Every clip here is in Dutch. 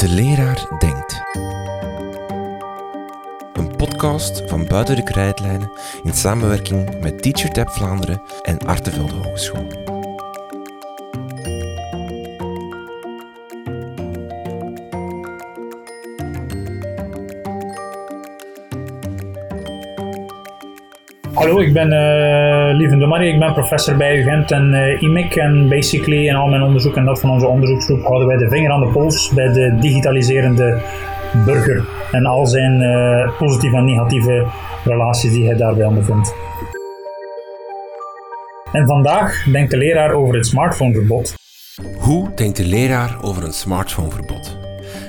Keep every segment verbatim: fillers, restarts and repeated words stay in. De Leraar Denkt. Een podcast van Buiten de Krijtlijnen in samenwerking met Teacher Tapp Vlaanderen en Artevelde Hogeschool. Hallo, ik ben uh, Lieven De Marez, ik ben professor bij UGent en uh, I M I C en basically in al mijn onderzoek en dat van onze onderzoeksgroep houden wij de vinger aan de pols bij de digitaliserende burger en al zijn uh, positieve en negatieve relaties die hij daarbij ondervindt. En vandaag denkt de leraar over het smartphoneverbod. Hoe denkt de leraar over een smartphoneverbod?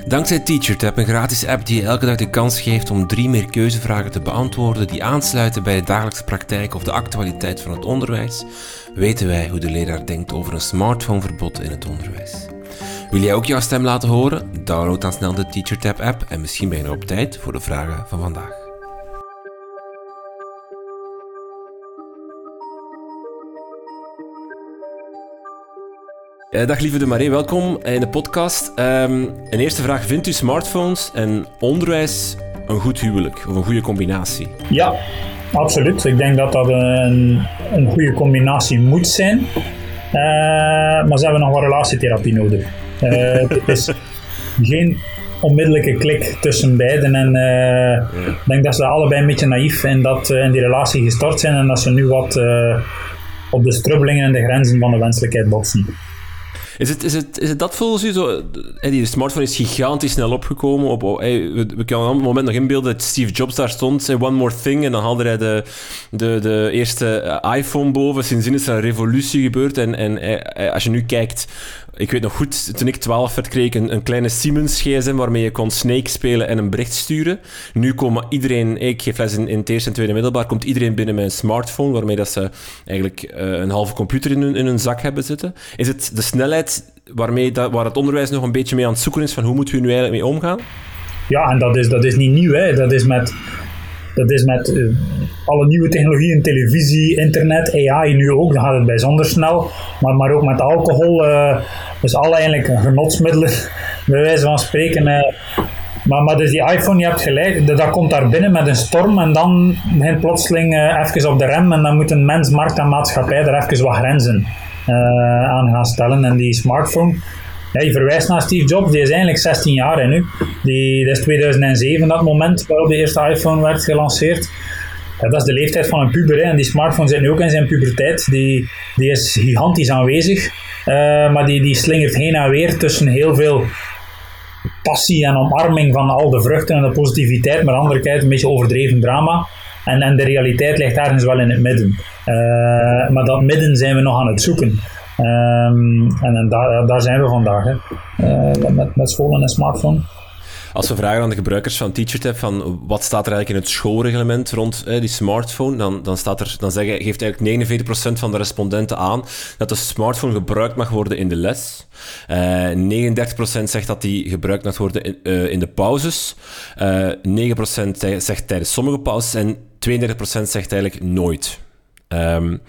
Dankzij Teacher Tapp, een gratis app die je elke dag de kans geeft om drie meer keuzevragen te beantwoorden die aansluiten bij de dagelijkse praktijk of de actualiteit van het onderwijs, weten wij hoe de leraar denkt over een smartphoneverbod in het onderwijs. Wil jij ook jouw stem laten horen? Download dan snel de Teacher Tapp app en misschien ben je op tijd voor de vragen van vandaag. Dag Lieven De Marez, welkom in de podcast. Um, een eerste vraag, vindt u smartphones en onderwijs een goed huwelijk of een goede combinatie? Ja, absoluut. Ik denk dat dat een, een goede combinatie moet zijn. Uh, maar ze hebben nog wat relatietherapie nodig. Uh, het is geen onmiddellijke klik tussen beiden. En uh, ja. Ik denk dat ze allebei een beetje naïef in, dat, in die relatie gestart zijn en dat ze nu wat uh, op de strubbelingen en de grenzen van de wenselijkheid botsen. Is het, is, het, is het dat volgens u zo? Die smartphone is gigantisch snel opgekomen. Op, oh, hey, we, we kunnen op het moment nog inbeelden dat Steve Jobs daar stond, zei one more thing, en dan haalde hij de, de, de eerste iPhone boven. Sindsdien is er een revolutie gebeurd. En, en eh, als je nu kijkt, ik weet nog goed, toen ik twaalf werd, kreeg ik een, een kleine Siemens G S M waarmee je kon Snake spelen en een bericht sturen. Nu komt iedereen, ik geef les in, in het eerste en tweede middelbaar, komt iedereen binnen met een smartphone, waarmee dat ze eigenlijk uh, een halve computer in hun, in hun zak hebben zitten. Is het de snelheid waarmee dat, waar het onderwijs nog een beetje mee aan het zoeken is van hoe moeten we nu eigenlijk mee omgaan? Ja, en dat is, dat is niet nieuw, hè. Dat is met... Dat is met uh, alle nieuwe technologieën, televisie, internet, A I nu ook, dan gaat het bijzonder snel. Maar, maar ook met alcohol, uh, dus alle eigenlijk genotsmiddelen, bij wijze van spreken. Uh, maar, maar dus die iPhone, je hebt gelijk, dat, dat komt daar binnen met een storm en dan begint plotseling uh, even op de rem en dan moeten mens, markt en maatschappij daar even wat grenzen uh, aan gaan stellen. En die smartphone... Ja, je verwijst naar Steve Jobs, die is eigenlijk zestien jaar hè, nu. Die, dat is tweeduizend zeven dat moment waarop de eerste iPhone werd gelanceerd. Ja, dat is de leeftijd van een puber hè, en die smartphone zit nu ook in zijn puberteit. Die, die is gigantisch aanwezig, uh, maar die, die slingert heen en weer tussen heel veel passie en omarming van al de vruchten en de positiviteit, maar aan de andere kant een beetje overdreven drama. En, en de realiteit ligt ergens wel in het midden. Uh, maar dat midden zijn we nog aan het zoeken. Um, en, en daar, daar zijn we vandaag, hè. Uh, met, met school en een smartphone. Als we vragen aan de gebruikers van Teacher Tapp van wat staat er eigenlijk in het schoolreglement rond eh, die smartphone, dan, dan, staat er, dan zeggen, geeft eigenlijk negenenveertig procent van de respondenten aan dat de smartphone gebruikt mag worden in de les. Uh, negenendertig procent zegt dat die gebruikt mag worden in, uh, in de pauzes. Uh, negen procent zegt tijdens sommige pauzes en tweeëndertig procent zegt eigenlijk nooit. Um,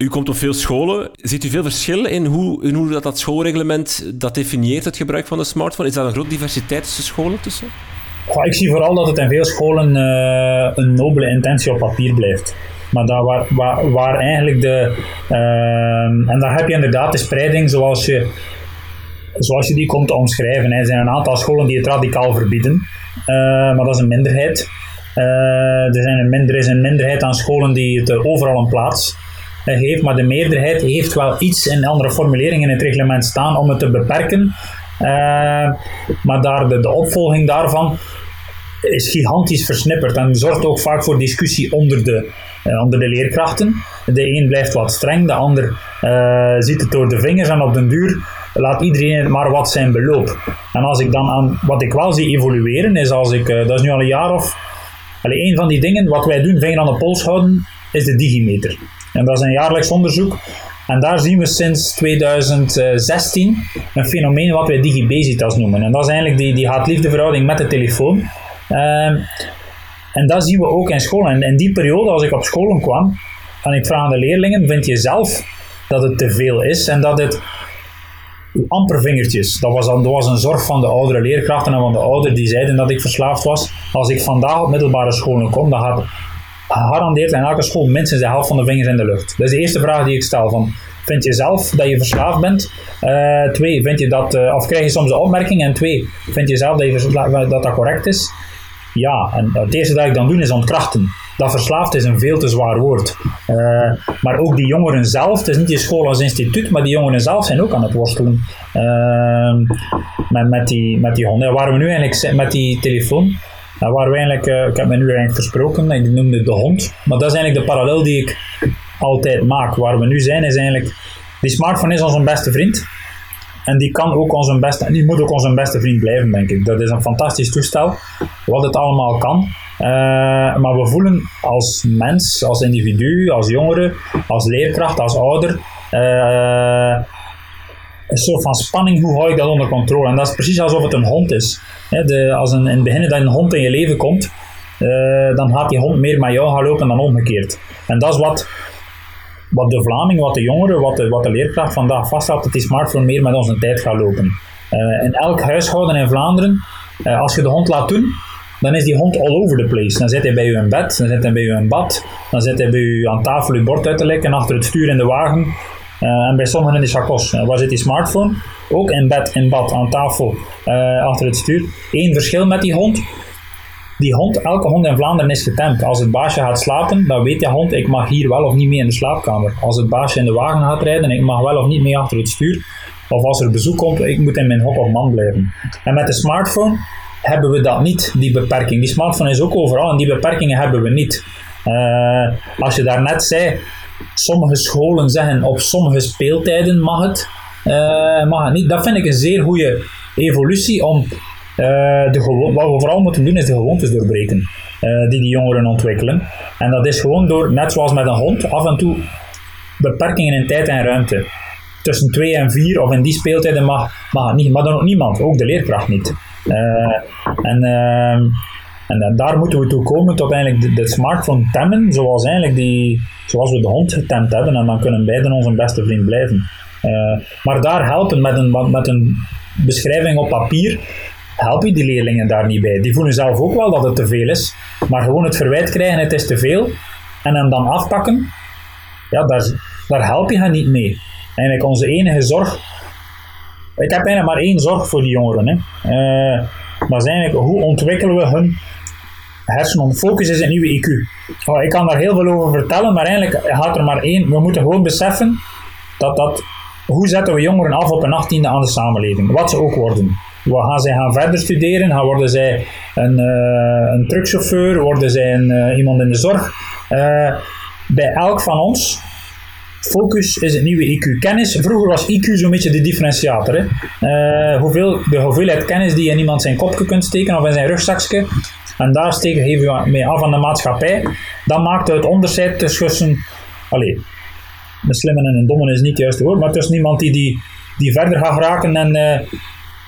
U komt op veel scholen. Ziet u veel verschillen in hoe, in hoe dat, dat schoolreglement dat definieert, het gebruik van de smartphone? Is daar een grote diversiteit tussen scholen tussen? Goh, ik zie vooral dat het in veel scholen uh, een nobele intentie op papier blijft. Maar dat waar, waar, waar eigenlijk de... Uh, en daar heb je inderdaad de spreiding zoals je, zoals je die komt te omschrijven. Hè. Er zijn een aantal scholen die het radicaal verbieden. Uh, maar dat is een minderheid. Uh, er, zijn een minder, er is een minderheid aan scholen die het uh, overal een plaats... Heeft, maar de meerderheid heeft wel iets in andere formuleringen in het reglement staan om het te beperken. Uh, maar daar, de, de opvolging daarvan is gigantisch versnipperd en zorgt ook vaak voor discussie onder de, uh, onder de leerkrachten. De een blijft wat streng, de ander uh, ziet het door de vingers en op den duur laat iedereen het maar wat zijn beloop. En als ik dan aan wat ik wel zie evolueren is als ik, uh, dat is nu al een jaar of, allee, een van die dingen wat wij doen, vinger aan de pols houden, is de Digimeter. En dat is een jaarlijks onderzoek. En daar zien we sinds tweeduizend zestien een fenomeen wat wij Digibasitas noemen. En dat is eigenlijk die, die haat-liefdeverhouding met de telefoon. Uh, en dat zien we ook in school. En in die periode, als ik op scholen kwam, en ik vraag aan de leerlingen, vind je zelf dat het te veel is? En dat het amper vingertjes. Dat was, dan, dat was een zorg van de oudere leerkrachten en van de ouderen die zeiden dat ik verslaafd was. Als ik vandaag op middelbare scholen kom, dan gaat gegarandeerd in elke school minstens de helft van de vingers in de lucht. Dat is de eerste vraag die ik stel. Van, vind je zelf dat je verslaafd bent? Uh, twee, vind je dat, uh, of krijg je soms een opmerking? En twee, vind je zelf dat je versla- dat, dat correct is? Ja, en het eerste dat ik dan doe is ontkrachten. Dat verslaafd is een veel te zwaar woord. Uh, maar ook die jongeren zelf, het is niet je school als instituut, maar die jongeren zelf zijn ook aan het worstelen. Uh, met, met die, met die honden. Waar we nu eigenlijk met die telefoon, uh, waar we eigenlijk, uh, ik heb me nu eigenlijk versproken, ik noemde het de hond. Maar dat is eigenlijk de parallel die ik altijd maak. Waar we nu zijn is eigenlijk, die smartphone is onze beste vriend. En die kan ook onze beste, die moet ook onze beste vriend blijven, denk ik. Dat is een fantastisch toestel, wat het allemaal kan. Uh, maar we voelen als mens, als individu, als jongere, als leerkracht, als ouder, uh, een soort van spanning, hoe hou ik dat onder controle? En dat is precies alsof het een hond is. He, de, als een, in het begin dat een hond in je leven komt, uh, dan gaat die hond meer met jou gaan lopen dan omgekeerd. En dat is wat... Wat de Vlaming, wat de jongeren, wat de, wat de leerkracht vandaag vaststelt, dat die smartphone meer met onze tijd gaat lopen. Uh, in elk huishouden in Vlaanderen, uh, als je de hond laat doen, dan is die hond all over the place. Dan zit hij bij u in bed, dan zit hij bij u in bad, dan zit hij bij u aan tafel uw bord uit te lekken, achter het stuur in de wagen, uh, en bij sommigen in de chacos. Uh, waar zit die smartphone? Ook in bed, in bad, aan tafel, uh, achter het stuur. Eén verschil met die hond. Die hond, elke hond in Vlaanderen is getemd. Als het baasje gaat slapen, dan weet die hond, ik mag hier wel of niet mee in de slaapkamer. Als het baasje in de wagen gaat rijden, ik mag wel of niet mee achter het stuur. Of als er bezoek komt, ik moet in mijn hok of man blijven. En met de smartphone hebben we dat niet, die beperking. Die smartphone is ook overal en die beperkingen hebben we niet. Uh, als je daarnet zei, sommige scholen zeggen op sommige speeltijden mag het, uh, mag het niet. Dat vind ik een zeer goede evolutie om... Uh, de gewo- wat we vooral moeten doen is de gewoontes doorbreken uh, die die jongeren ontwikkelen. En dat is gewoon door, net zoals met een hond, af en toe beperkingen in tijd en ruimte. Tussen twee en vier of in die speeltijden mag, mag het niet, maar dan ook niemand, ook de leerkracht niet. Uh, en, uh, en daar moeten we toe komen tot eigenlijk de, de smartphone temmen, zoals, eigenlijk die, zoals we de hond getemd hebben, en dan kunnen beiden onze beste vriend blijven. Uh, maar daar helpen met een, met een beschrijving op papier. Help je die leerlingen daar niet bij. Die voelen zelf ook wel dat het te veel is, maar gewoon het verwijt krijgen, het is te veel, en hem dan afpakken, ja, daar, daar help je hen niet mee. Eigenlijk onze enige zorg, ik heb eigenlijk maar één zorg voor die jongeren, hè. Uh, dat is eigenlijk, hoe ontwikkelen we hun hersenen? Focus is een nieuwe I Q. Oh, ik kan daar heel veel over vertellen, maar eigenlijk gaat er maar één, we moeten gewoon beseffen, dat dat, hoe zetten we jongeren af op een achttiende aan de samenleving, wat ze ook worden. Gaan zij gaan verder studeren? Gaan worden zij een, uh, een truckchauffeur? Worden zij een, uh, iemand in de zorg? Uh, bij elk van ons, focus is het nieuwe I Q. Kennis, vroeger was I Q zo'n beetje de differentiator. Hè? Uh, hoeveel, de hoeveelheid kennis die je in iemand zijn kopje kunt steken of in zijn rugzakje. En daar steken geef je mee af aan de maatschappij. Dat maakt het onderscheid tussen... Allee, een slimme en een domme is niet het juiste woord, maar tussen iemand die, die, die verder gaat raken en... Uh,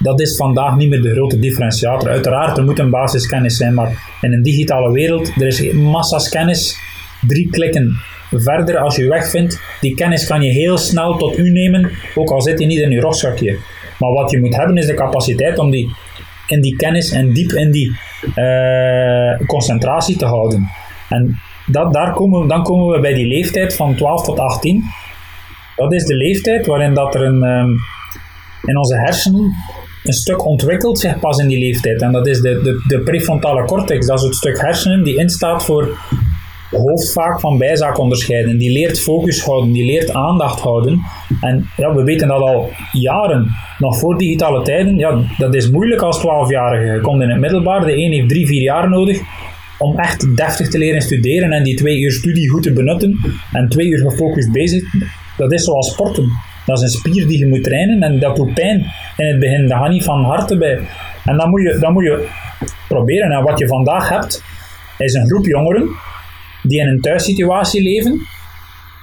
Dat is vandaag niet meer de grote differentiator. Uiteraard, er moet een basiskennis zijn, maar in een digitale wereld, er is massa's kennis. Drie klikken verder als je wegvindt. Die kennis kan je heel snel tot u nemen, ook al zit je niet in je rugzakje. Maar wat je moet hebben is de capaciteit om die, in die kennis en diep in die uh, concentratie te houden. En dat, daar komen, dan komen we bij die leeftijd van twaalf tot achttien. Dat is de leeftijd waarin dat er een, um, in onze hersenen een stuk ontwikkelt zich pas in die leeftijd. En dat is de, de, de prefrontale cortex. Dat is het stuk hersenen die instaat voor hoofdvaak van bijzaak onderscheiden. Die leert focus houden, die leert aandacht houden. En ja, we weten dat al jaren. Nog voor digitale tijden, ja, dat is moeilijk als twaalfjarige. Je komt in het middelbaar, de een heeft drie, vier jaar nodig om echt deftig te leren studeren en die twee uur studie goed te benutten en twee uur gefocust bezig. Dat is zoals sporten. Dat is een spier die je moet trainen en dat doet pijn in het begin. Dat gaat niet van harte bij. En dat moet je, dat moet je proberen. En wat je vandaag hebt, is een groep jongeren die in een thuissituatie leven,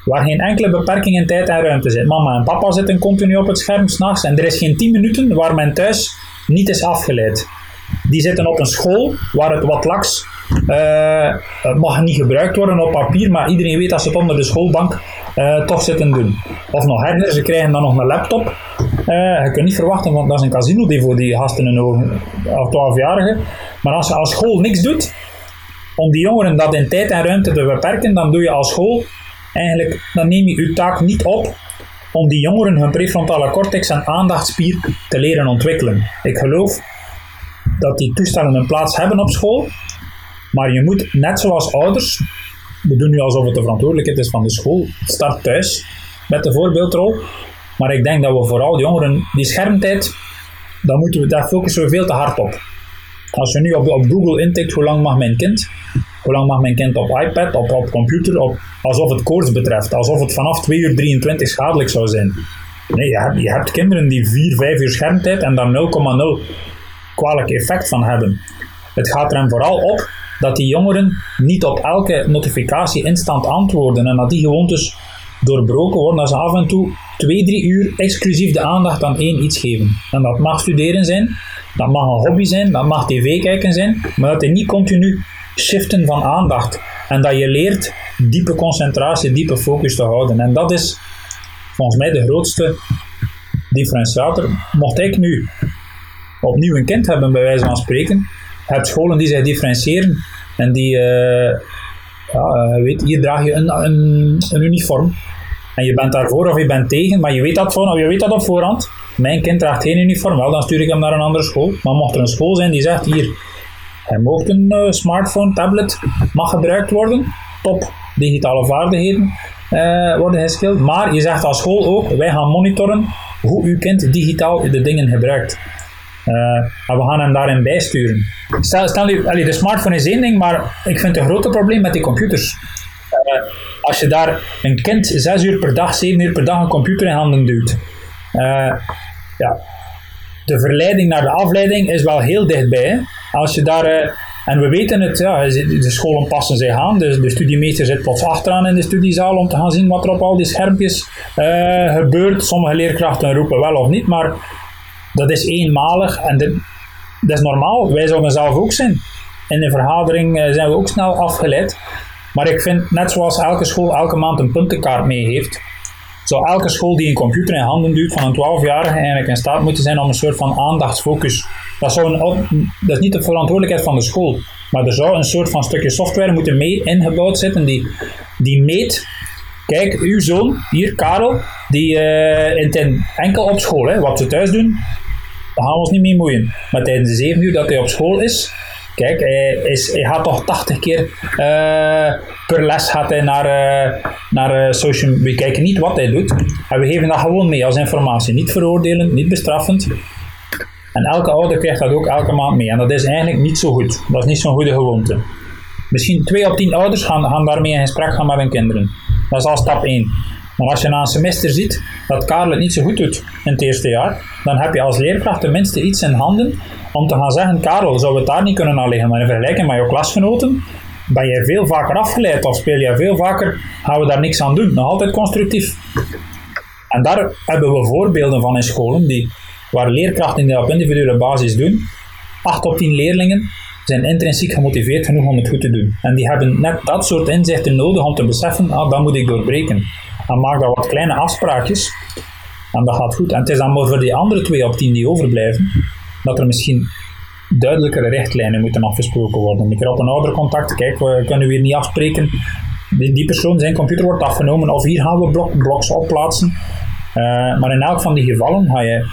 waar geen enkele beperking in tijd en ruimte zit. Mama en papa zitten continu op het scherm 's nachts en er is geen tien minuten waar men thuis niet is afgeleid. Die zitten op een school waar het wat laks, uh, het mag niet gebruikt worden op papier, maar iedereen weet dat ze het onder de schoolbank uh, toch zitten doen. Of nog erger, ze krijgen dan nog een laptop Uh, je kunt niet verwachten, want dat is een casino die voor die gasten en twaalfjarigen. Maar als je als school niks doet, om die jongeren dat in tijd en ruimte te beperken, dan doe je als school eigenlijk, dan neem je je taak niet op om die jongeren hun prefrontale cortex en aandachtsspier te leren ontwikkelen. Ik geloof dat die toestellen een plaats hebben op school, maar je moet, net zoals ouders, we doen nu alsof het de verantwoordelijkheid is van de school, start thuis met de voorbeeldrol, maar ik denk dat we vooral de jongeren, die schermtijd, daar, moeten we, daar focussen we veel te hard op. Als je nu op, op Google intikt, hoe lang mag mijn kind? Hoe lang mag mijn kind op iPad, op, op computer, op, alsof het koorts betreft, alsof het vanaf twee uur drieëntwintig schadelijk zou zijn. Nee, je hebt, je hebt kinderen die vier, vijf uur schermtijd en daar nul komma nul kwalijk effect van hebben. Het gaat er hem vooral op dat die jongeren niet op elke notificatie instant antwoorden en dat die gewoontes doorbroken worden, dat ze af en toe twee, drie uur exclusief de aandacht aan één iets geven. En dat mag studeren zijn, dat mag een hobby zijn, dat mag tv kijken zijn, maar dat je niet continu shiften van aandacht en dat je leert diepe concentratie, diepe focus te houden. En dat is volgens mij de grootste differentiator. Mocht ik nu opnieuw een kind hebben, bij wijze van spreken, heb scholen die zich differentiëren en die, uh, ja, uh, weet, hier draag je een, een, een uniform en je bent daarvoor of je bent tegen, maar je weet dat, voor, je weet dat op voorhand. Mijn kind draagt geen uniform, wel dan stuur ik hem naar een andere school. Maar mocht er een school zijn die zegt, hier, hij mocht een uh, smartphone, tablet, mag gebruikt worden, top, digitale vaardigheden uh, worden geskild. Maar je zegt als school ook, wij gaan monitoren hoe uw kind digitaal de dingen gebruikt. Uh, en we gaan hem daarin bijsturen. Stel, stel u, allee, de smartphone is één ding, maar ik vind het een groot probleem met die computers. Uh, als je daar een kind zes uur per dag, zeven uur per dag een computer in handen duwt. Uh, ja. De verleiding naar de afleiding is wel heel dichtbij. Hè? Als je daar, uh, en we weten het, ja, de scholen passen zich aan, dus de studiemeester zit plots achteraan in de studiezaal om te gaan zien wat er op al die schermpjes uh, gebeurt. Sommige leerkrachten roepen wel of niet, maar dat is eenmalig en dit, dat is normaal. Wij zouden zelf ook zijn. In de vergadering uh, zijn we ook snel afgeleid. Maar ik vind, net zoals elke school elke maand een puntenkaart mee heeft, zou elke school die een computer in handen duwt van een twaalfjarige eigenlijk in staat moeten zijn om een soort van aandachtsfocus. Dat, zou een, dat is niet de verantwoordelijkheid van de school, maar er zou een soort van stukje software moeten mee ingebouwd zitten die, die meet. Kijk, uw zoon, hier Karel, die uh, in ten, enkel op school, hè, wat ze thuis doen, daar gaan we ons niet mee moeien. Maar tijdens de zeven uur dat hij op school is, kijk, hij, is, hij gaat toch tachtig keer uh, per les gaat hij naar, uh, naar uh, social media. We kijken niet wat hij doet en we geven dat gewoon mee als informatie. Niet veroordelend, niet bestraffend. En elke ouder krijgt dat ook elke maand mee. En dat is eigenlijk niet zo goed. Dat is niet zo'n goede gewoonte. Misschien twee op tien ouders gaan, gaan daarmee in gesprek gaan met hun kinderen. Dat is al stap één. Maar als je na een semester ziet dat Karel het niet zo goed doet in het eerste jaar, dan heb je als leerkracht tenminste iets in handen om te gaan zeggen, Karel, zou het daar niet kunnen aan liggen? Maar in vergelijking met jouw klasgenoten ben jij veel vaker afgeleid of speel jij veel vaker, gaan we daar niks aan doen. Nog altijd constructief. En daar hebben we voorbeelden van in scholen die, waar leerkrachten die op individuele basis doen. Acht op tien leerlingen zijn intrinsiek gemotiveerd genoeg om het goed te doen. En die hebben net dat soort inzichten nodig om te beseffen, ah, dat moet ik doorbreken. En maak dan wat kleine afspraakjes en dat gaat goed. En het is dan maar voor die andere twee op tien die overblijven, dat er misschien duidelijkere richtlijnen moeten afgesproken worden. Een keer op een oudercontact, kijk, we kunnen weer niet afspreken, die, die persoon, zijn computer wordt afgenomen, of hier gaan we blok, bloks opplaatsen. Uh, maar in elk van die gevallen ga je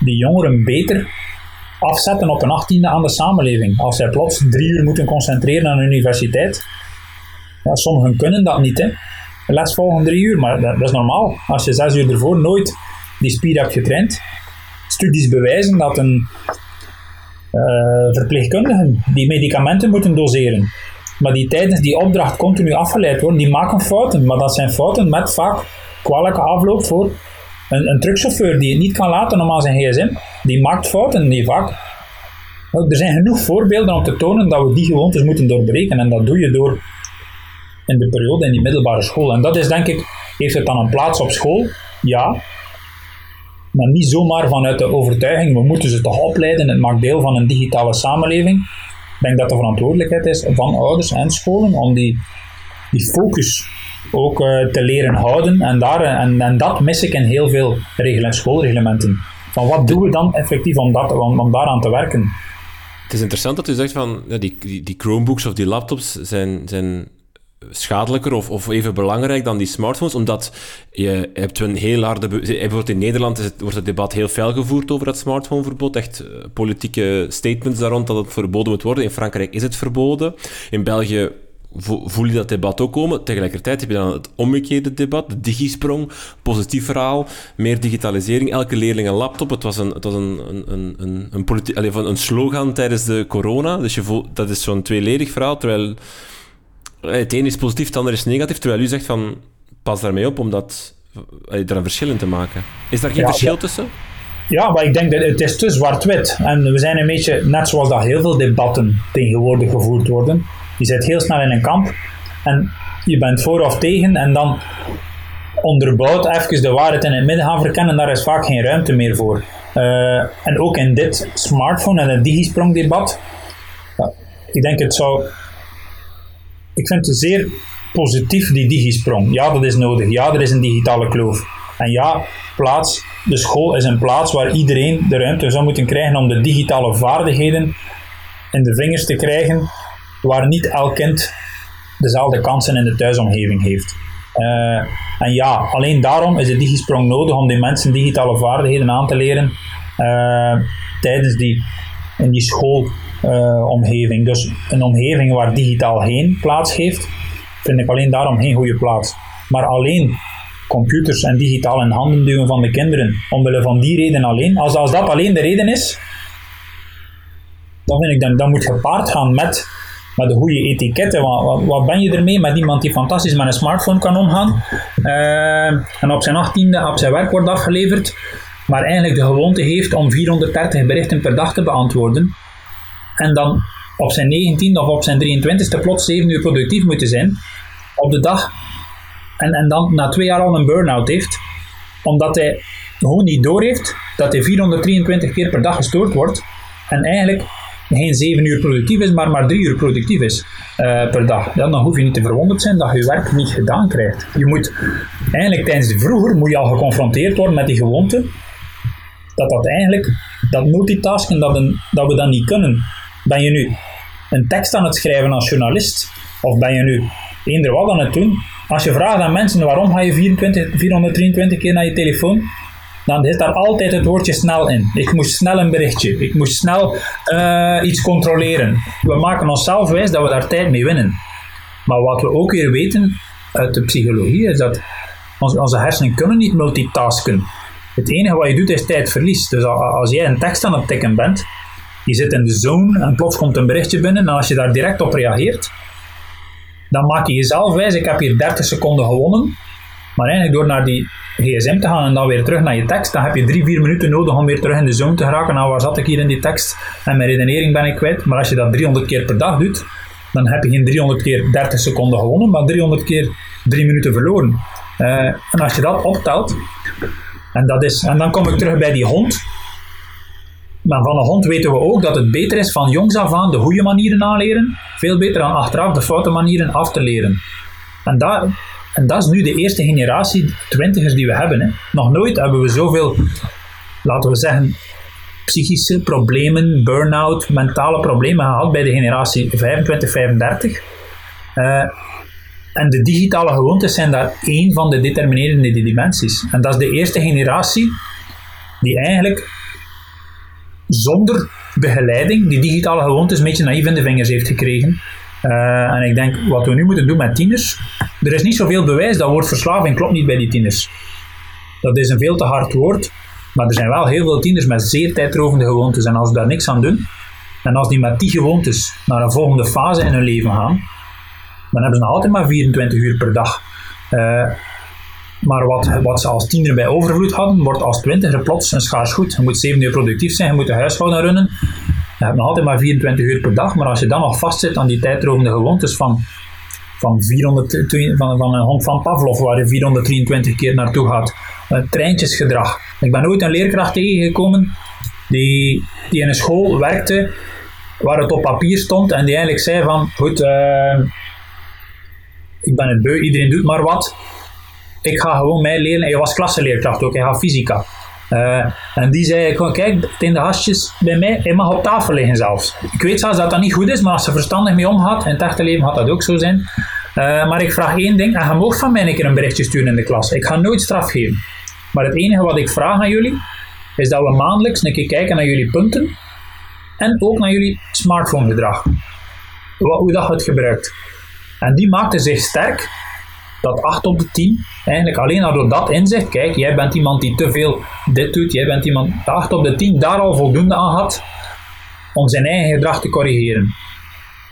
die jongeren beter afzetten op een achttiende aan de samenleving. Als zij plots drie uur moeten concentreren aan de universiteit, ja, sommigen kunnen dat niet, hè. Les volgen drie uur, maar dat is normaal. Als je zes uur ervoor nooit die spier hebt getraind. Studies bewijzen dat een uh, verpleegkundige die medicamenten moeten doseren, maar die tijdens die opdracht continu afgeleid worden, die maken fouten, maar dat zijn fouten met vaak kwalijke afloop voor een, een truckchauffeur die het niet kan laten om aan zijn gsm, die maakt fouten, die vaak. Er zijn genoeg voorbeelden om te tonen dat we die gewoontes moeten doorbreken en dat doe je door in de periode in die middelbare school. En dat is denk ik, heeft het dan een plaats op school? Ja. Maar niet zomaar vanuit de overtuiging, we moeten ze toch opleiden, het maakt deel van een digitale samenleving. Ik denk dat de verantwoordelijkheid is van ouders en scholen om die, die focus ook uh, te leren houden. En, daar, en, en dat mis ik in heel veel regelen, schoolreglementen. Van wat doen we dan effectief om, dat, om, om daaraan te werken? Het is interessant dat u zegt van ja, die, die, die Chromebooks of die laptops zijn... zijn... schadelijker of, of even belangrijk dan die smartphones, omdat je hebt een heel harde... Be- bijvoorbeeld in Nederland is het, wordt het debat heel fel gevoerd over dat smartphoneverbod. Echt uh, politieke statements daar rond dat het verboden moet worden. In Frankrijk is het verboden. In België vo- voel je dat debat ook komen. Tegelijkertijd heb je dan het omgekeerde debat, de DigiSprong, positief verhaal, meer digitalisering, elke leerling een laptop. Het was een, het was een, een, een, een, politi- allez, van een slogan tijdens de corona. Dus je vo- dat is zo'n tweeledig verhaal, terwijl... Het ene is positief, het andere is negatief, terwijl u zegt van pas daarmee op om dat, er een verschil in te maken. Is daar geen ja, verschil ja. tussen? Ja, maar ik denk dat het is te zwart-wit. En we zijn een beetje, net zoals dat heel veel debatten tegenwoordig gevoerd worden, je zit heel snel in een kamp en je bent voor of tegen en dan onderbouwt even de waarheid in het midden gaan verkennen, daar is vaak geen ruimte meer voor. Uh, en ook in dit smartphone en het DigiSprong-debat, ja, ik denk het zou... Ik vind het zeer positief, die DigiSprong. Ja, dat is nodig. Ja, er is een digitale kloof. En ja, plaats, de school is een plaats waar iedereen de ruimte zou moeten krijgen om de digitale vaardigheden in de vingers te krijgen, waar niet elk kind dezelfde kansen in de thuisomgeving heeft. Uh, en ja, alleen daarom is de DigiSprong nodig om die mensen digitale vaardigheden aan te leren uh, tijdens die, in die school. Uh, omgeving. Dus een omgeving waar digitaal geen plaats heeft, vind ik alleen daarom geen goede plaats. Maar alleen computers en digitaal in handen duwen van de kinderen, omwille van die reden alleen, als, als dat alleen de reden is, dan vind ik dat, dat moet gepaard gaan met, met de goede etiketten. Wat, wat, wat ben je ermee met iemand die fantastisch met een smartphone kan omgaan uh, en op zijn achttiende op zijn werk wordt afgeleverd, maar eigenlijk de gewoonte heeft om vierhonderddertig berichten per dag te beantwoorden, en dan op zijn negentiende of op zijn drieëntwintigste plots zeven uur productief moeten zijn op de dag en, en dan na twee jaar al een burn-out heeft, omdat hij gewoon niet doorheeft dat hij vierhonderddrieëntwintig keer per dag gestoord wordt en eigenlijk geen zeven uur productief is, maar maar drie uur productief is uh, per dag. Dan, dan hoef je niet te verwonderd zijn dat je werk niet gedaan krijgt. Je moet eigenlijk tijdens de vroeger moet je al geconfronteerd worden met die gewoonte dat dat eigenlijk, dat multitasken, dat, een, dat we dat niet kunnen. Ben je nu een tekst aan het schrijven als journalist? Of ben je nu eender wat aan het doen? Als je vraagt aan mensen waarom ga je vierentwintig, vierhonderddrieëntwintig keer naar je telefoon, dan zit daar altijd het woordje snel in. Ik moest snel een berichtje. Ik moest snel uh, iets controleren. We maken onszelf wijs dat we daar tijd mee winnen. Maar wat we ook weer weten uit de psychologie is dat onze, onze hersenen kunnen niet multitasken. Het enige wat je doet is tijdverlies. Dus als jij een tekst aan het tikken bent, je zit in de zone en plots komt een berichtje binnen en als je daar direct op reageert, dan maak je jezelf wijs, ik heb hier dertig seconden gewonnen, maar eigenlijk door naar die gsm te gaan en dan weer terug naar je tekst, dan heb je drie, vier minuten nodig om weer terug in de zone te geraken. Nou, waar zat ik hier in die tekst? En mijn redenering ben ik kwijt. Maar als je dat driehonderd keer per dag doet, dan heb je geen driehonderd keer dertig seconden gewonnen, maar driehonderd keer drie minuten verloren. Uh, en als je dat optelt, en, dat is, en dan kom ik terug bij die hond. Maar van de hond weten we ook dat het beter is van jongs af aan de goede manieren aanleren, veel beter dan achteraf de foute manieren af te leren. En dat, en dat is nu de eerste generatie twintigers die we hebben. Hè. Nog nooit hebben we zoveel, laten we zeggen, psychische problemen, burn-out, mentale problemen gehad bij de generatie vijfentwintig, vijfendertig. Uh, en de digitale gewoontes zijn daar één van de determinerende dimensies. En dat is de eerste generatie die eigenlijk zonder begeleiding die digitale gewoontes een beetje naïef in de vingers heeft gekregen. Uh, en ik denk, wat we nu moeten doen met tieners, er is niet zoveel bewijs, dat woord verslaving klopt niet bij die tieners. Dat is een veel te hard woord, maar er zijn wel heel veel tieners met zeer tijdrovende gewoontes. En als ze daar niks aan doen, en als die met die gewoontes naar een volgende fase in hun leven gaan, dan hebben ze nog altijd maar vierentwintig uur per dag. Uh, Maar wat, wat ze als tiener bij overvloed hadden, wordt als twintiger plots een schaars goed. Je moet zeven uur productief zijn, je moet de huishouden runnen. Je hebt nog altijd maar vierentwintig uur per dag, maar als je dan nog vastzit aan die tijdrovende gewoontes van, van, vierhonderd, van, van een hond van Pavlov, waar je vierhonderddrieëntwintig keer naartoe gaat, treintjesgedrag. Ik ben ooit een leerkracht tegengekomen die, die in een school werkte waar het op papier stond en die eigenlijk zei van, goed... Uh, ik ben het beu, iedereen doet maar wat. Ik ga gewoon mij leren. En je was klasseleerkracht ook, je gaat fysica. Uh, en die zei gewoon, kijk, tegen de gastjes bij mij, je mag op tafel liggen zelfs. Ik weet zelfs dat dat niet goed is, maar als ze verstandig mee omgaat, in het echte leven gaat dat ook zo zijn. Uh, maar ik vraag één ding, en je mag van mij een keer een berichtje sturen in de klas. Ik ga nooit straf geven. Maar het enige wat ik vraag aan jullie, is dat we maandelijks een keer kijken naar jullie punten, en ook naar jullie smartphone gedrag. Wat, hoe dat je het gebruikt. En die maakte zich sterk, dat acht op de tien, eigenlijk alleen al door dat inzicht, kijk, jij bent iemand die te veel dit doet, jij bent iemand die acht op de tien daar al voldoende aan had, om zijn eigen gedrag te corrigeren.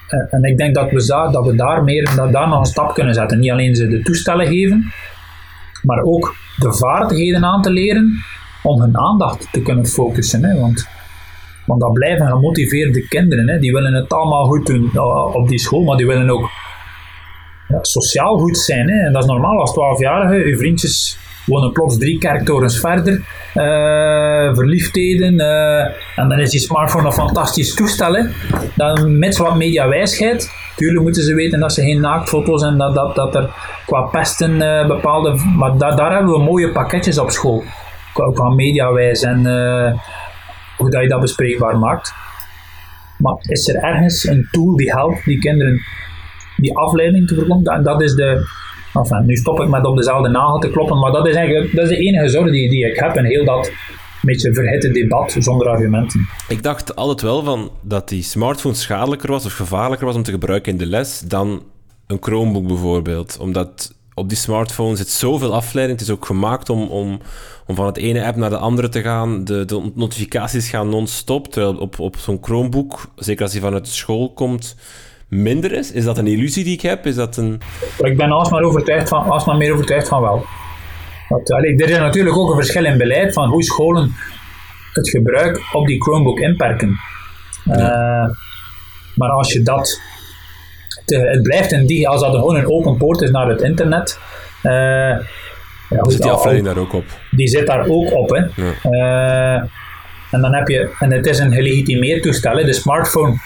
En, en ik denk dat we, dat we daar, meer, dat daar nog een stap kunnen zetten. Niet alleen ze de toestellen geven, maar ook de vaardigheden aan te leren, om hun aandacht te kunnen focussen. Hè, want... Want dat blijven gemotiveerde kinderen. Hè. Die willen het allemaal goed doen uh, op die school, maar die willen ook ja, sociaal goed zijn. Hè. En dat is normaal als twaalfjarige. Je vriendjes wonen plots drie kerktorens verder. Uh, verliefdheden. Uh, en dan is die smartphone een fantastisch toestel. Hè. Dan, met wat mediawijsheid. Tuurlijk moeten ze weten dat ze geen naaktfoto's en dat, dat, dat er qua pesten uh, bepaalde... Maar da, daar hebben we mooie pakketjes op school. Qua, qua mediawijs en... Uh, hoe dat je dat bespreekbaar maakt. Maar is er ergens een tool die helpt die kinderen die afleiding te voorkomen? En dat is de... Enfin, nu stop ik met op dezelfde nagel te kloppen, maar dat is eigenlijk dat is de enige zorg die, die ik heb in heel dat beetje verhitte debat zonder argumenten. Ik dacht altijd wel van dat die smartphone schadelijker was of gevaarlijker was om te gebruiken in de les dan een Chromebook bijvoorbeeld. Omdat... Op die smartphone zit zoveel afleiding. Het is ook gemaakt om, om, om van het ene app naar de andere te gaan. De, de notificaties gaan non-stop. Terwijl op, op zo'n Chromebook, zeker als die vanuit de school komt, minder is. Is dat een illusie die ik heb? Is dat een... Ik ben alsmaar overtuigd van, alsmaar meer overtuigd van wel. Dat, allee, er is natuurlijk ook een verschil in beleid van hoe scholen het gebruik op die Chromebook inperken. Ja. Uh, maar als je dat... Te, het blijft in die, als dat gewoon een open poort is naar het internet. Uh, ja, zit die afleiding daar ook op? Die zit daar ook op, hè. Ja. Uh, en dan heb je, en het is een gelegitimeerd toestel, hè, de smartphone.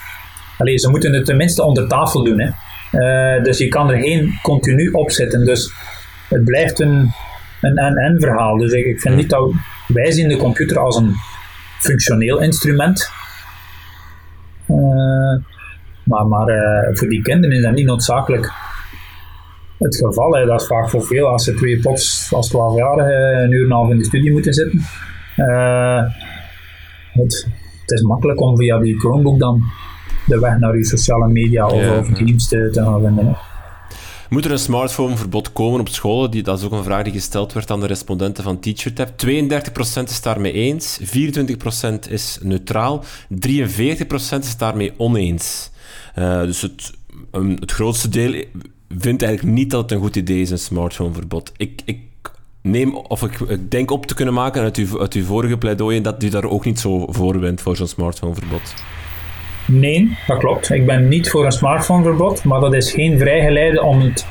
Allee, ze moeten het tenminste onder tafel doen, hè. Uh, dus je kan er geen continu op zitten. Dus het blijft een en-en verhaal. Dus ik, ik vind niet dat... Wij zien de computer als een functioneel instrument. Uh, Maar, maar uh, voor die kinderen is dat niet noodzakelijk het geval. Hè. Dat is vaak voor veel als ze twee pops als twaalfjarigen een uur en een half in de studie moeten zitten. Uh, het, het is makkelijk om via die Chromebook dan de weg naar je sociale media of, ja, of Teams te, te gaan vinden. Hè. Moet er een smartphoneverbod komen op scholen? Die, dat is ook een vraag die gesteld werd aan de respondenten van Teacher Tapp. tweeëndertig procent is daarmee eens, vierentwintig procent is neutraal, drieënveertig procent is daarmee oneens. Uh, dus het, um, het grootste deel vindt eigenlijk niet dat het een goed idee is, een smartphoneverbod. Ik, ik, neem, of ik, ik denk op te kunnen maken uit uw, uit uw vorige pleidooien dat u daar ook niet zo voor bent voor zo'n smartphoneverbod. Nee, dat klopt. Ik ben niet voor een smartphoneverbod, maar dat is geen vrijgeleide om het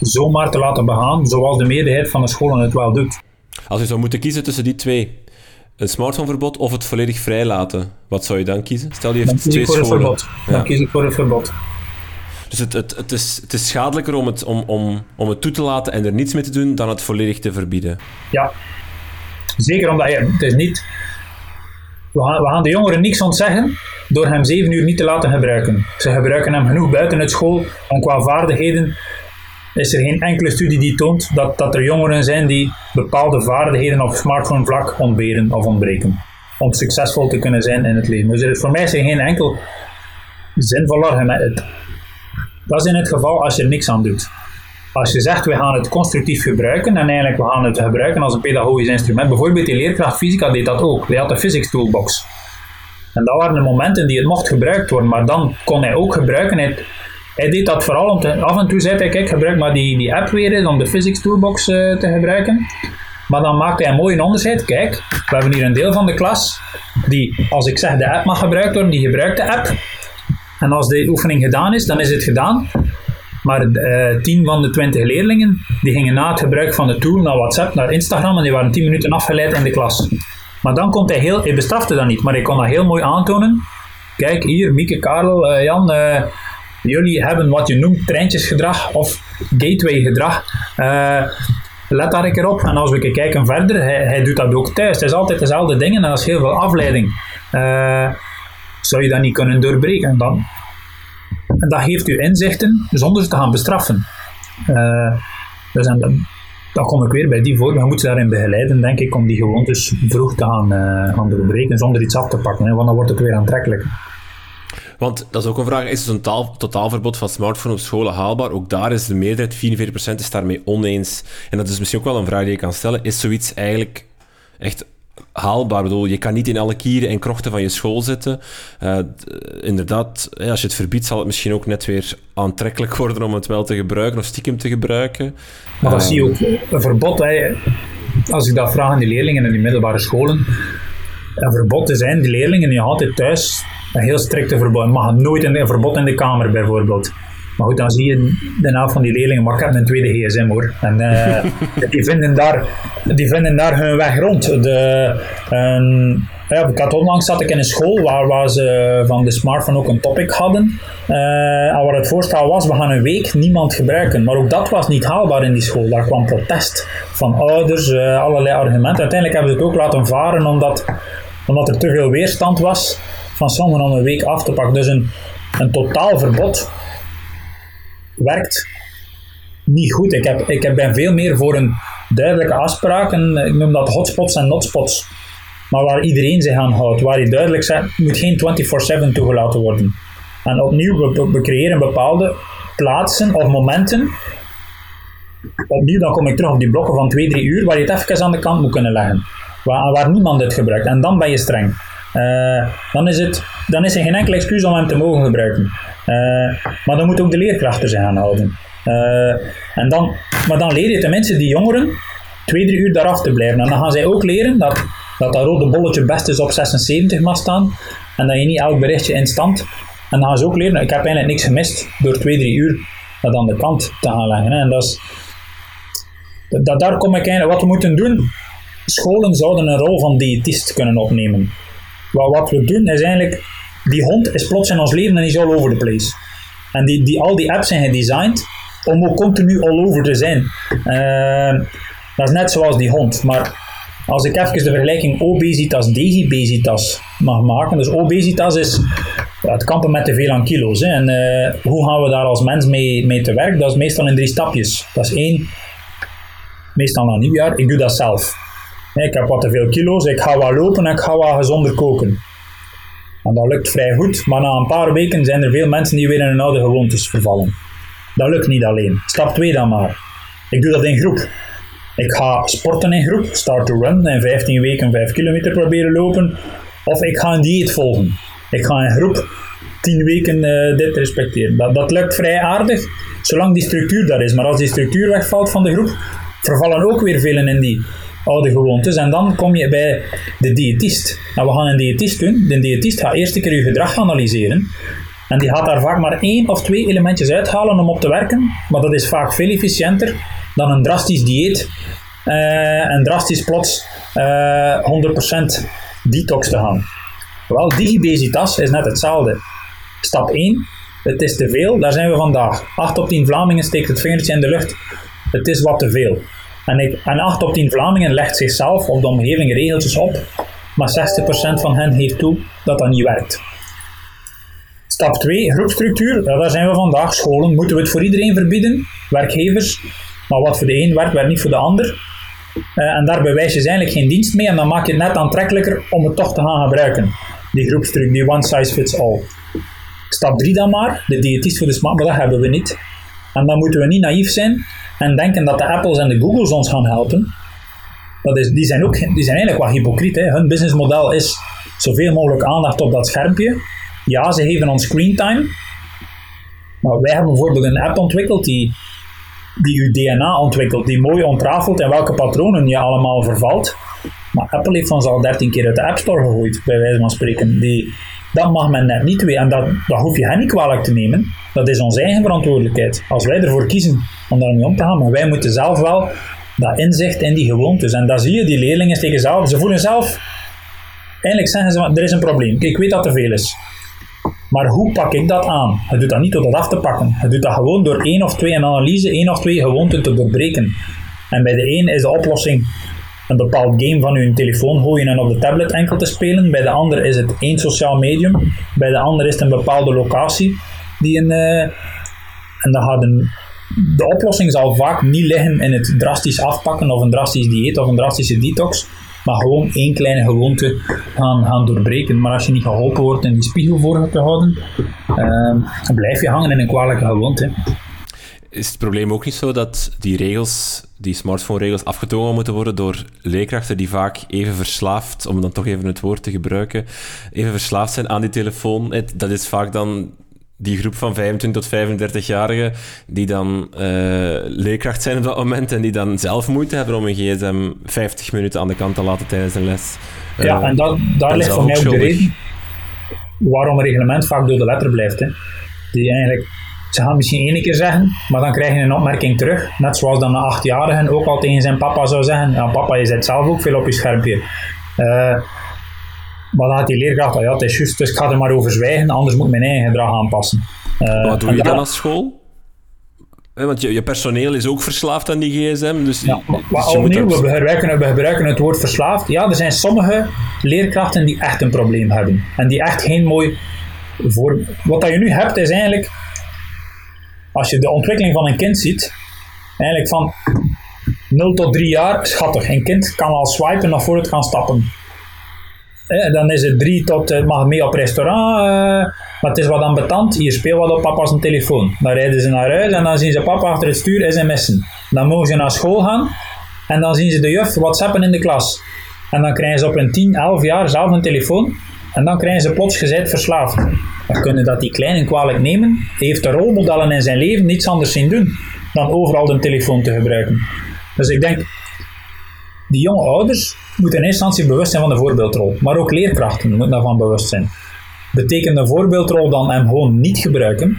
zomaar te laten begaan, zoals de meerderheid van de scholen het wel doet. Als u zou moeten kiezen tussen die twee, een smartphoneverbod of het volledig vrijlaten, wat zou je dan kiezen? Stel je heeft twee scholen. Dan ja. kies ik voor het verbod. Dus het, het, het, is, het is schadelijker om het, om, om, om het toe te laten en er niets mee te doen dan het volledig te verbieden. Ja, zeker omdat je, het is niet... We gaan, we gaan de jongeren niks ontzeggen door hem zeven uur niet te laten gebruiken. Ze gebruiken hem genoeg buiten het school en qua vaardigheden is er geen enkele studie die toont dat, dat er jongeren zijn die bepaalde vaardigheden op smartphone vlak ontberen of ontbreken om succesvol te kunnen zijn in het leven. Dus er is voor mij geen enkel zinvol argument. Dat is in het geval als je er niks aan doet. Als je zegt, we gaan het constructief gebruiken en eigenlijk we gaan het gebruiken als een pedagogisch instrument. Bijvoorbeeld die leerkracht fysica deed dat ook. Die had de Physics toolbox. En dat waren de momenten die het mocht gebruikt worden, maar dan kon hij ook gebruiken. Hij, hij deed dat vooral om te... Af en toe zei hij, kijk, gebruik maar die, die app weer eens om de Physics toolbox uh, te gebruiken. Maar dan maakte hij een mooi onderscheid. Kijk, we hebben hier een deel van de klas die, als ik zeg, de app mag gebruikt worden, die gebruikt de app. En als de oefening gedaan is, dan is het gedaan. Maar uh, tien van de twintig leerlingen die gingen na het gebruik van de tool naar WhatsApp, naar Instagram en die waren tien minuten afgeleid in de klas. Maar dan komt hij heel, hij bestrafte dat niet, maar hij kon dat heel mooi aantonen. Kijk hier, Mieke, Karel, uh, Jan, uh, Jullie hebben wat je noemt treintjesgedrag of gateway-gedrag. Uh, let daar een keer op. En als we kijken verder, hij, hij doet dat ook thuis. Het is altijd dezelfde dingen en dat is heel veel afleiding. Uh, zou je dat niet kunnen doorbreken dan? En dat geeft u inzichten zonder ze te gaan bestraffen. Uh, dus en dan, dan kom ik weer bij die voor. Je moet ze daarin begeleiden, denk ik, om die gewoontes vroeg te gaan, uh, gaan doorbreken zonder iets af te pakken. Hè, want dan wordt het weer aantrekkelijk. Want dat is ook een vraag, is zo'n taal, totaalverbod van smartphone op scholen haalbaar? Ook daar is de meerderheid, vierenveertig procent, is daarmee oneens. En dat is misschien ook wel een vraag die je kan stellen. Is zoiets eigenlijk echt haalbaar? Ik bedoel, je kan niet in alle kieren en krochten van je school zitten. Uh, inderdaad, als je het verbiedt, zal het misschien ook net weer aantrekkelijk worden om het wel te gebruiken of stiekem te gebruiken. Maar dat uh, zie je ook. Een verbod, hè. Als ik dat vraag aan die leerlingen in die middelbare scholen, een verbod te zijn, die leerlingen die altijd thuis een heel strikte verbod. Je mag nooit een verbod in de kamer, bijvoorbeeld. Maar goed, dan zie je de naam van die leerlingen, maar ik heb een tweede G S M, hoor. En uh, die, vinden daar, die vinden daar hun weg rond. De, um, ja, ik had onlangs zat ik in een school waar, waar ze van de smartphone ook een topic hadden. Uh, en waar het voorstel was, we gaan een week niemand gebruiken. Maar ook dat was niet haalbaar in die school. Daar kwam protest van ouders, uh, allerlei argumenten. Uiteindelijk hebben ze het ook laten varen, omdat, omdat er te veel weerstand was van sommigen om een week af te pakken. Dus een, een totaal verbod werkt niet goed. Ik, heb, ik ben veel meer voor een duidelijke afspraak, en ik noem dat hotspots en notspots, maar waar iedereen zich aan houdt, waar je duidelijk zegt, moet geen vierentwintig zeven toegelaten worden. En opnieuw, we, we creëren bepaalde plaatsen of momenten, opnieuw dan kom ik terug op die blokken van twee, drie uur, waar je het even aan de kant moet kunnen leggen, waar, waar niemand het gebruikt, en dan ben je streng. Uh, dan, is het, dan is er geen enkele excuus om hem te mogen gebruiken. Uh, maar dan moet ook de leerkracht er zich aan houden. Uh, en dan, maar dan leer je tenminste die jongeren twee, drie uur daaraf te blijven. En dan gaan zij ook leren dat dat, dat rode bolletje best is op zesenzeventig mag staan. En dat je niet elk berichtje instant. En dan gaan ze ook leren, ik heb eigenlijk niks gemist door twee, drie uur dat aan de kant te gaan leggen. Hè. En dat is, dat, daar kom ik eigenlijk, wat we moeten doen, scholen zouden een rol van diëtist kunnen opnemen. Wat we doen is eigenlijk, die hond is plots in ons leven en is all over the place. En die, die, al die apps zijn gedesigned om ook continu all over te zijn. Uh, dat is net zoals die hond. Maar als ik even de vergelijking obesitas, digibasitas mag maken. Dus obesitas is het kampen met te veel aan kilo's. Hè. En uh, hoe gaan we daar als mens mee, mee te werk? Dat is meestal in drie stapjes. Dat is één, meestal na nieuwjaar, ik doe dat zelf. Ik heb wat te veel kilo's, ik ga wat lopen en ik ga wat gezonder koken. En dat lukt vrij goed, maar na een paar weken zijn er veel mensen die weer in hun oude gewoontes vervallen. Dat lukt niet alleen. Stap twee dan maar. Ik doe dat in groep. Ik ga sporten in groep, start to run, in vijftien weken vijf kilometer proberen lopen. Of ik ga een dieet volgen. Ik ga in groep tien weken uh, dit respecteren. Dat, dat lukt vrij aardig, zolang die structuur daar is. Maar als die structuur wegvalt van de groep, vervallen ook weer velen in die oude gewoontes. En dan kom je bij de diëtist. En we gaan een diëtist doen. De diëtist gaat eerst een keer je gedrag analyseren. En die gaat daar vaak maar één of twee elementjes uithalen om op te werken. Maar dat is vaak veel efficiënter dan een drastisch dieet. Uh, en drastisch plots uh, honderd procent detox te gaan. Wel, digibasitas is net hetzelfde. Stap één. Het is te veel. Daar zijn we vandaag. acht op tien Vlamingen steekt het vingertje in de lucht. Het is wat te veel. En, ik, en acht op tien Vlamingen legt zichzelf of de omgeving regeltjes op, maar zestig procent van hen geeft toe dat dat niet werkt. Stap twee, groepstructuur. Ja, daar zijn we vandaag. Scholen, moeten we het voor iedereen verbieden? Werkgevers. Maar wat voor de een werkt, werkt niet voor de ander. Uh, en daar bewijs je eigenlijk geen dienst mee en dan maak je het net aantrekkelijker om het toch te gaan gebruiken. Die groepstructuur, die one size fits all. Stap drie dan maar, de diëtist voor de smaak, maar dat hebben we niet. En dan moeten we niet naïef zijn en denken dat de Apples en de Googles ons gaan helpen. Dat is, die, zijn ook, die zijn eigenlijk wat hypocriet. Hè. Hun businessmodel is zoveel mogelijk aandacht op dat schermpje. Ja, ze geven ons screentime. Maar wij hebben bijvoorbeeld een app ontwikkeld die, die uw D N A ontwikkelt, die mooi ontrafelt in welke patronen je allemaal vervalt. Maar Apple heeft ons al dertien keer uit de App Store gegooid, bij wijze van spreken. Die, dat mag men net niet weer. En dat, dat hoef je hen niet kwalijk te nemen. Dat is onze eigen verantwoordelijkheid. Als wij ervoor kiezen om daarmee om te gaan, maar wij moeten zelf wel dat inzicht in die gewoontes. En dat zie je, die leerlingen steken zelf. Ze voelen zelf, eigenlijk zeggen ze, er is een probleem. Ik weet dat er veel is. Maar hoe pak ik dat aan? Het doet dat niet door dat af te pakken. Het doet dat gewoon door één of twee, een analyse, één of twee gewoonten te doorbreken. En bij de een is de oplossing een bepaald game van uw telefoon gooien en op de tablet enkel te spelen. Bij de ander is het één sociaal medium. Bij de ander is het een bepaalde locatie. Die een, uh, en dan gaat een, de oplossing zal vaak niet liggen in het drastisch afpakken of een drastisch dieet of een drastische detox. Maar gewoon één kleine gewoonte gaan, gaan doorbreken. Maar als je niet geholpen wordt in die spiegel voor te houden, uh, blijf je hangen in een kwalijke gewoonte. Is het probleem ook niet zo dat die regels, die smartphone-regels, afgedwongen moeten worden door leerkrachten die vaak even verslaafd, om dan toch even het woord te gebruiken, even verslaafd zijn aan die telefoon? Dat is vaak dan die groep van vijfentwintig tot vijfendertigjarigen die dan uh, leerkracht zijn op dat moment en die dan zelf moeite hebben om een gsm vijftig minuten aan de kant te laten tijdens een les. Ja, uh, en dat, daar ligt voor mij ook de reden waarom een reglement vaak door de letter blijft. Hè. Die eigenlijk, ze gaan misschien één keer zeggen, maar dan krijg je een opmerking terug. Net zoals dan een achtjarige ook al tegen zijn papa zou zeggen, ja, papa, je zit zelf ook veel op je schermpje. Uh, Maar dan had die leerkracht, oh ja, het is juist, dus ik ga er maar over zwijgen, anders moet ik mijn eigen gedrag aanpassen. Uh, Wat doe je dan als school? He, want je, je personeel is ook verslaafd aan die gsm. Dus, ja, maar, dus maar opnieuw, op... we, gebruiken, we gebruiken het woord verslaafd. Ja, er zijn sommige leerkrachten die echt een probleem hebben. En die echt geen mooi... Voor... Wat dat je nu hebt is eigenlijk, als je de ontwikkeling van een kind ziet, eigenlijk van nul tot drie jaar, schattig. Een kind kan al swipen of vooruit gaan stappen. Eh, dan is het drie tot, uh, mag mee op restaurant, uh, maar het is wat ambetant, hier speel wat op papa's een telefoon. Dan rijden ze naar huis en dan zien ze papa achter het stuur sms'en. Dan mogen ze naar school gaan en dan zien ze de juf whatsappen in de klas. En dan krijgen ze op hun tien, elf jaar zelf een telefoon en dan krijgen ze plots gezet verslaafd. Dan kunnen dat die kleinen kwalijk nemen, heeft de rolmodellen in zijn leven niets anders zien doen dan overal de telefoon te gebruiken. Dus ik denk, die jonge ouders moeten in eerste instantie bewust zijn van de voorbeeldrol. Maar ook leerkrachten moeten daarvan bewust zijn. Betekent een voorbeeldrol dan hem gewoon niet gebruiken?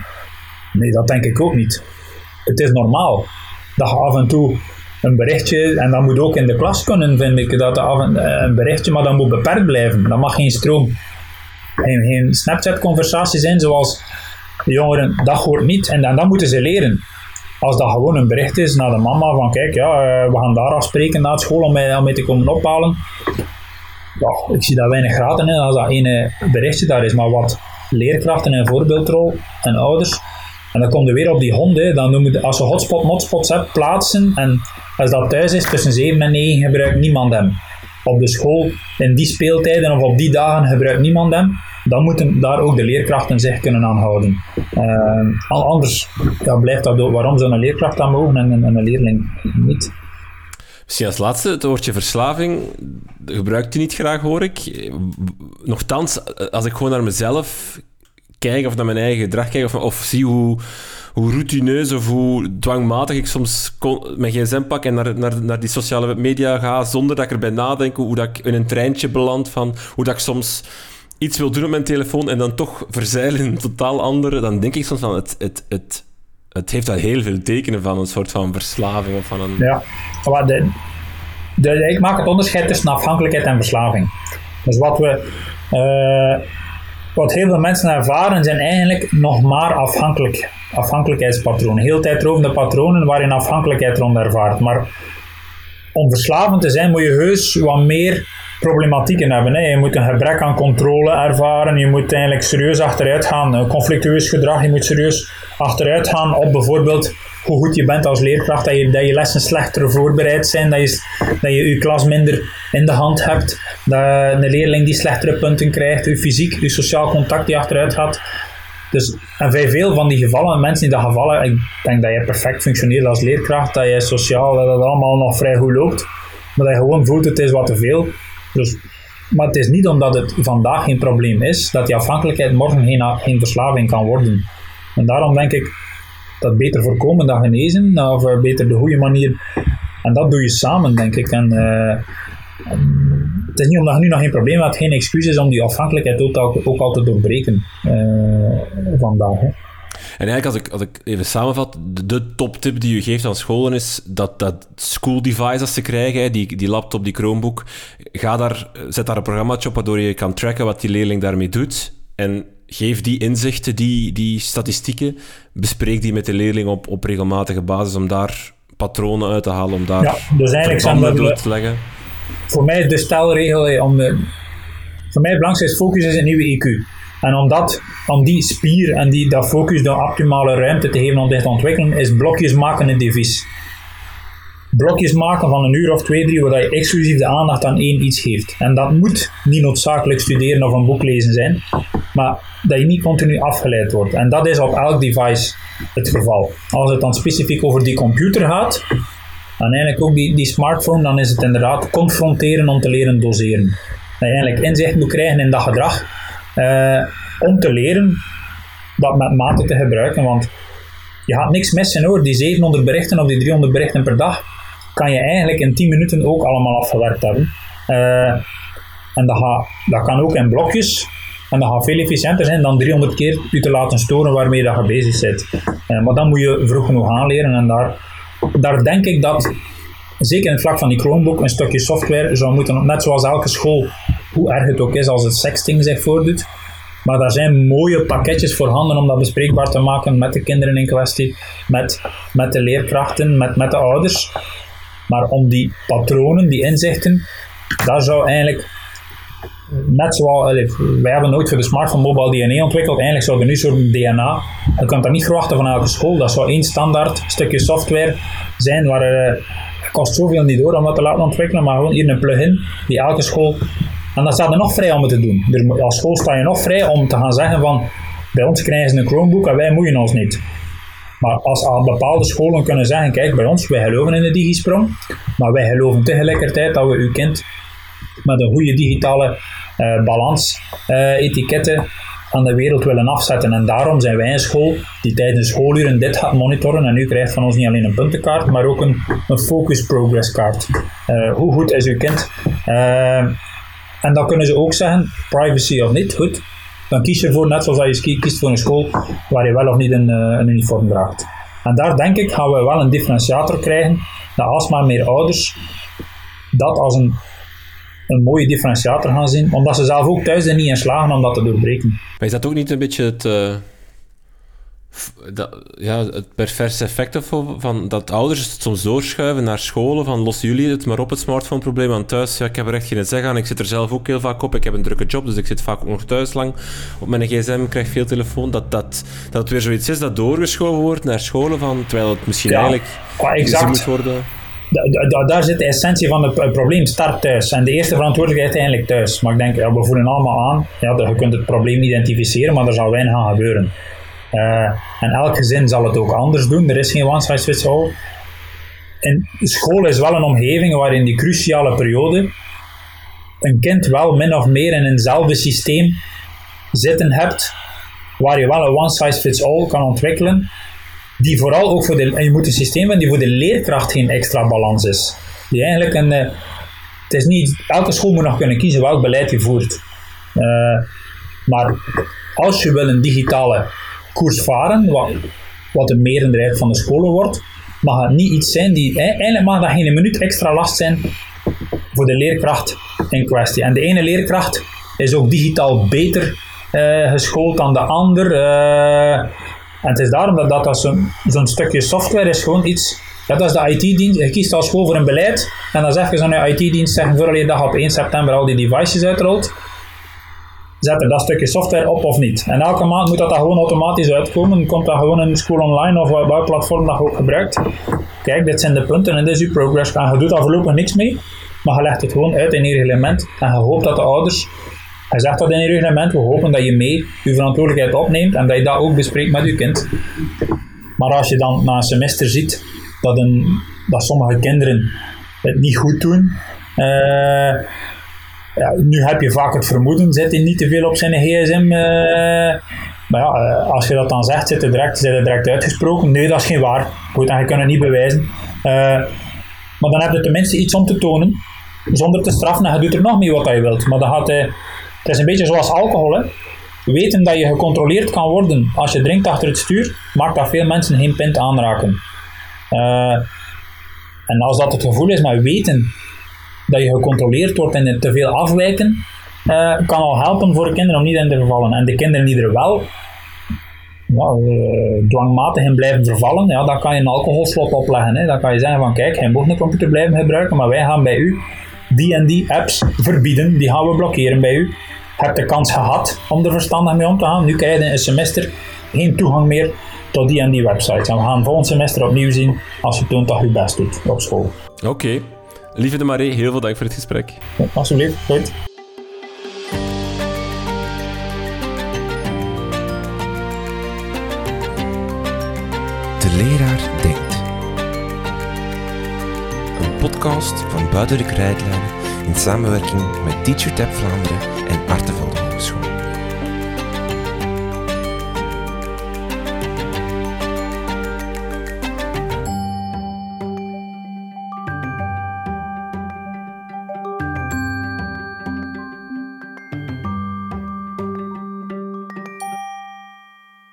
Nee, dat denk ik ook niet. Het is normaal dat je af en toe een berichtje, en dat moet ook in de klas kunnen, vind ik, dat een, een berichtje, maar dat moet beperkt blijven. Dat mag geen stroom, geen, geen Snapchat-conversatie zijn zoals de jongeren, dat hoort niet. En, en dat moeten ze leren. Als dat gewoon een bericht is naar de mama van kijk, ja, we gaan daar afspreken na school om mij, om mij te komen ophalen. Ja, ik zie daar weinig graten in als dat ene berichtje daar is. Maar wat leerkrachten en voorbeeldrol en ouders, en dan komt er weer op die honden, dan noemen we, als je hotspot, hotspots hebt, plaatsen. En als dat thuis is, tussen zeven en negen gebruikt niemand hem. Op de school, in die speeltijden of op die dagen gebruikt niemand hem. Dan moeten daar ook de leerkrachten zich kunnen aanhouden. Uh, anders ja, blijft dat door. Waarom zou een leerkracht dat mogen en, en een leerling niet? Misschien als laatste, het woordje verslaving gebruikt u niet graag, hoor ik. Nochtans, als ik gewoon naar mezelf kijk of naar mijn eigen gedrag kijk of, of zie hoe, hoe routineus of hoe dwangmatig ik soms kon, mijn gsm pak en naar, naar, naar die sociale media ga zonder dat ik erbij nadenk hoe, hoe dat ik in een treintje beland, van hoe dat ik soms iets wil doen op mijn telefoon en dan toch verzeilen in een totaal andere, dan denk ik soms van het, het, het, het heeft daar heel veel tekenen van, een soort van verslaving of van een... Ja, maar de, de, ik maak het onderscheid tussen afhankelijkheid en verslaving. Dus wat we uh, wat heel veel mensen ervaren zijn eigenlijk nog maar afhankelijk, afhankelijkheidspatronen, heel tijdrovende patronen waarin afhankelijkheid rond ervaart. Maar om verslavend te zijn moet je heus wat meer problematieken hebben. Hè. Je moet een gebrek aan controle ervaren, je moet eigenlijk serieus achteruit gaan, conflictueus gedrag, je moet serieus achteruit gaan op bijvoorbeeld hoe goed je bent als leerkracht, dat je, dat je lessen slechter voorbereid zijn, dat je, dat je je klas minder in de hand hebt, dat een leerling die slechtere punten krijgt, je fysiek, je sociaal contact die achteruit gaat. Dus, en bij veel van die gevallen, mensen in dat gevallen, ik denk dat je perfect functioneert als leerkracht, dat je sociaal, dat het allemaal nog vrij goed loopt, maar dat je gewoon voelt het is wat te veel. Dus, maar het is niet omdat het vandaag geen probleem is, dat die afhankelijkheid morgen geen, geen verslaving kan worden. En daarom denk ik dat beter voorkomen dan genezen, of beter de goede manier. En dat doe je samen, denk ik. En, uh, het is niet omdat je nu nog geen probleem hebt, geen excuus is om die afhankelijkheid ook al, ook al te doorbreken uh, vandaag. Hè. En eigenlijk, als ik, als ik even samenvat, de, de toptip die u geeft aan scholen is dat, dat school device dat ze krijgen, hè, die, die laptop, die Chromebook, ga daar, zet daar een programmaatje op waardoor je kan tracken wat die leerling daarmee doet. En geef die inzichten, die, die statistieken, bespreek die met de leerling op, op regelmatige basis om daar patronen uit te halen, om daar ja, dus verbanden bloot te leggen. Voor mij is de stelregel, om de, voor mij het belangrijkste focus is het nieuwe I Q. En om, dat, om die spier en die, dat focus de optimale ruimte te geven om dit te ontwikkelen, is blokjes maken een devies. Blokjes maken van een uur of twee, drie, waar je exclusief de aandacht aan één iets geeft. En dat moet niet noodzakelijk studeren of een boek lezen zijn, maar dat je niet continu afgeleid wordt. En dat is op elk device het geval. Als het dan specifiek over die computer gaat, en eigenlijk ook die, die smartphone, dan is het inderdaad confronteren om te leren doseren. Dat je eigenlijk inzicht moet krijgen in dat gedrag, eh, om te leren dat met mate te gebruiken, want je gaat niks missen hoor, die zevenhonderd berichten of die driehonderd berichten per dag kan je eigenlijk in tien minuten ook allemaal afgewerkt hebben. Uh, en dat, ga, dat kan ook in blokjes. En dat gaat veel efficiënter zijn dan driehonderd keer je te laten storen waarmee dat je bezig zit. Uh, maar dan moet je vroeg genoeg aanleren. En daar, daar denk ik dat, zeker in het vlak van die Chromebook, een stukje software zou moeten, net zoals elke school, hoe erg het ook is als het sexting zich voordoet. Maar daar zijn mooie pakketjes voorhanden om dat bespreekbaar te maken met de kinderen in kwestie, met, met de leerkrachten, met, met de ouders. Maar om die patronen, die inzichten, daar zou eigenlijk, net zoals, wij hebben nooit voor de smartphone mobile D N A ontwikkeld, eigenlijk zou er nu zo'n D N A, je kunt dat niet verwachten van elke school, dat zou één standaard stukje software zijn, waar het uh, kost zoveel niet door om dat te laten ontwikkelen, maar gewoon hier een plugin die elke school. En dan staat er nog vrij om het te doen. Als school sta je nog vrij om te gaan zeggen van, bij ons krijgen ze een Chromebook en wij moeien ons niet. Maar als al bepaalde scholen kunnen zeggen, kijk bij ons, wij geloven in de DigiSprong, maar wij geloven tegelijkertijd dat we uw kind met een goede digitale uh, balans, uh, etiketten aan de wereld willen afzetten. En daarom zijn wij een school die tijdens schooluren dit gaat monitoren. En u krijgt van ons niet alleen een puntenkaart, maar ook een, een focus progress kaart. Uh, hoe goed is uw kind? Uh, En dan kunnen ze ook zeggen, privacy of niet, goed, dan kies je voor, net zoals je kiest voor een school waar je wel of niet een, een uniform draagt. En daar denk ik gaan we wel een differentiator krijgen, dat alsmaar meer ouders dat als een, een mooie differentiator gaan zien, omdat ze zelf ook thuis er niet in slagen om dat te doorbreken. Maar is dat ook niet een beetje het, uh, dat, ja, het perverse effect van dat ouders het soms doorschuiven naar scholen van lossen jullie het maar op, het smartphone-probleem, aan thuis, ja, ik heb er echt geen zeg aan, ik zit er zelf ook heel vaak op, ik heb een drukke job, dus ik zit vaak ook nog thuis lang op mijn gsm, ik krijg veel telefoon, dat, dat, dat het weer zoiets is dat doorgeschoven wordt naar scholen van, terwijl het misschien ja, eigenlijk gezien moet worden. Da, da, daar zit de essentie van het, het probleem, start thuis. En de eerste verantwoordelijkheid is eigenlijk thuis. Maar ik denk, ja, we voelen allemaal aan, ja, dat je kunt het probleem identificeren, maar er zal weinig aan gebeuren. Uh, en elk gezin zal het ook anders doen. Er is geen one size fits all. En school is wel een omgeving waarin die cruciale periode een kind wel min of meer in eenzelfde systeem zitten hebt, waar je wel een one size fits all kan ontwikkelen, die vooral ook voor de, en je moet een systeem hebben die voor de leerkracht geen extra balans is. Die eigenlijk een, uh, het is niet, elke school moet nog kunnen kiezen welk beleid je voert. Uh, maar als je wil een digitale koers varen, wat, wat de meerderheid van de scholen wordt, mag het niet iets zijn die, eigenlijk mag dat geen minuut extra last zijn voor de leerkracht in kwestie. En de ene leerkracht is ook digitaal beter uh, geschoold dan de ander. Uh, en het is daarom dat, dat, dat zo'n, zo'n stukje software is gewoon iets, ja, dat is de I T-dienst, je kiest als school voor een beleid en dan zeg je aan je I T-dienst, zeggen vooral je dag op één september al die devices uitrolt. Zet er dat stukje software op of niet. En elke maand moet dat dan gewoon automatisch uitkomen. Dan komt dat gewoon in school online of welk platform dat je ook gebruikt. Kijk, dit zijn de punten en dit is je progress. En je doet daar voorlopig niks mee, maar je legt het gewoon uit in je reglement. En je hoopt dat de ouders, je zegt dat in je reglement, we hopen dat je mee je verantwoordelijkheid opneemt en dat je dat ook bespreekt met je kind. Maar als je dan na een semester ziet dat, een, dat sommige kinderen het niet goed doen, uh, ja, nu heb je vaak het vermoeden, zit hij niet te veel op zijn gsm. Uh, maar ja, als je dat dan zegt, zit het direct, zit het direct uitgesproken. Nee, dat is geen waar. Goed, en je kunt het niet bewijzen. Uh, maar dan heb je tenminste iets om te tonen, zonder te straffen. En je doet er nog mee wat je wilt. Maar dan gaat hij, het is een beetje zoals alcohol, hè. Weten dat je gecontroleerd kan worden als je drinkt achter het stuur, maakt dat veel mensen geen pint aanraken. Uh, en als dat het gevoel is, maar weten dat je gecontroleerd wordt en te veel afwijken, uh, kan al helpen voor de kinderen om niet in te vervallen. En de kinderen die er wel nou, uh, dwangmatig in blijven vervallen, ja, dan kan je een alcoholslot opleggen. Hè. Dan kan je zeggen van kijk, je mag een computer blijven gebruiken, maar wij gaan bij u die en die apps verbieden, die gaan we blokkeren bij u. Je hebt de kans gehad om er verstandig mee om te gaan. Nu krijg je in een semester geen toegang meer tot die en die websites. En we gaan volgend semester opnieuw zien als je toont dat je best doet op school. Oké. Okay. Lieven De Marez, heel veel dank voor het gesprek. Ja, alsjeblieft. Goed. De Leraar Denkt. Een podcast van Buiten de Krijtlijnen in samenwerking met Teacher Tapp Vlaanderen en Artevelde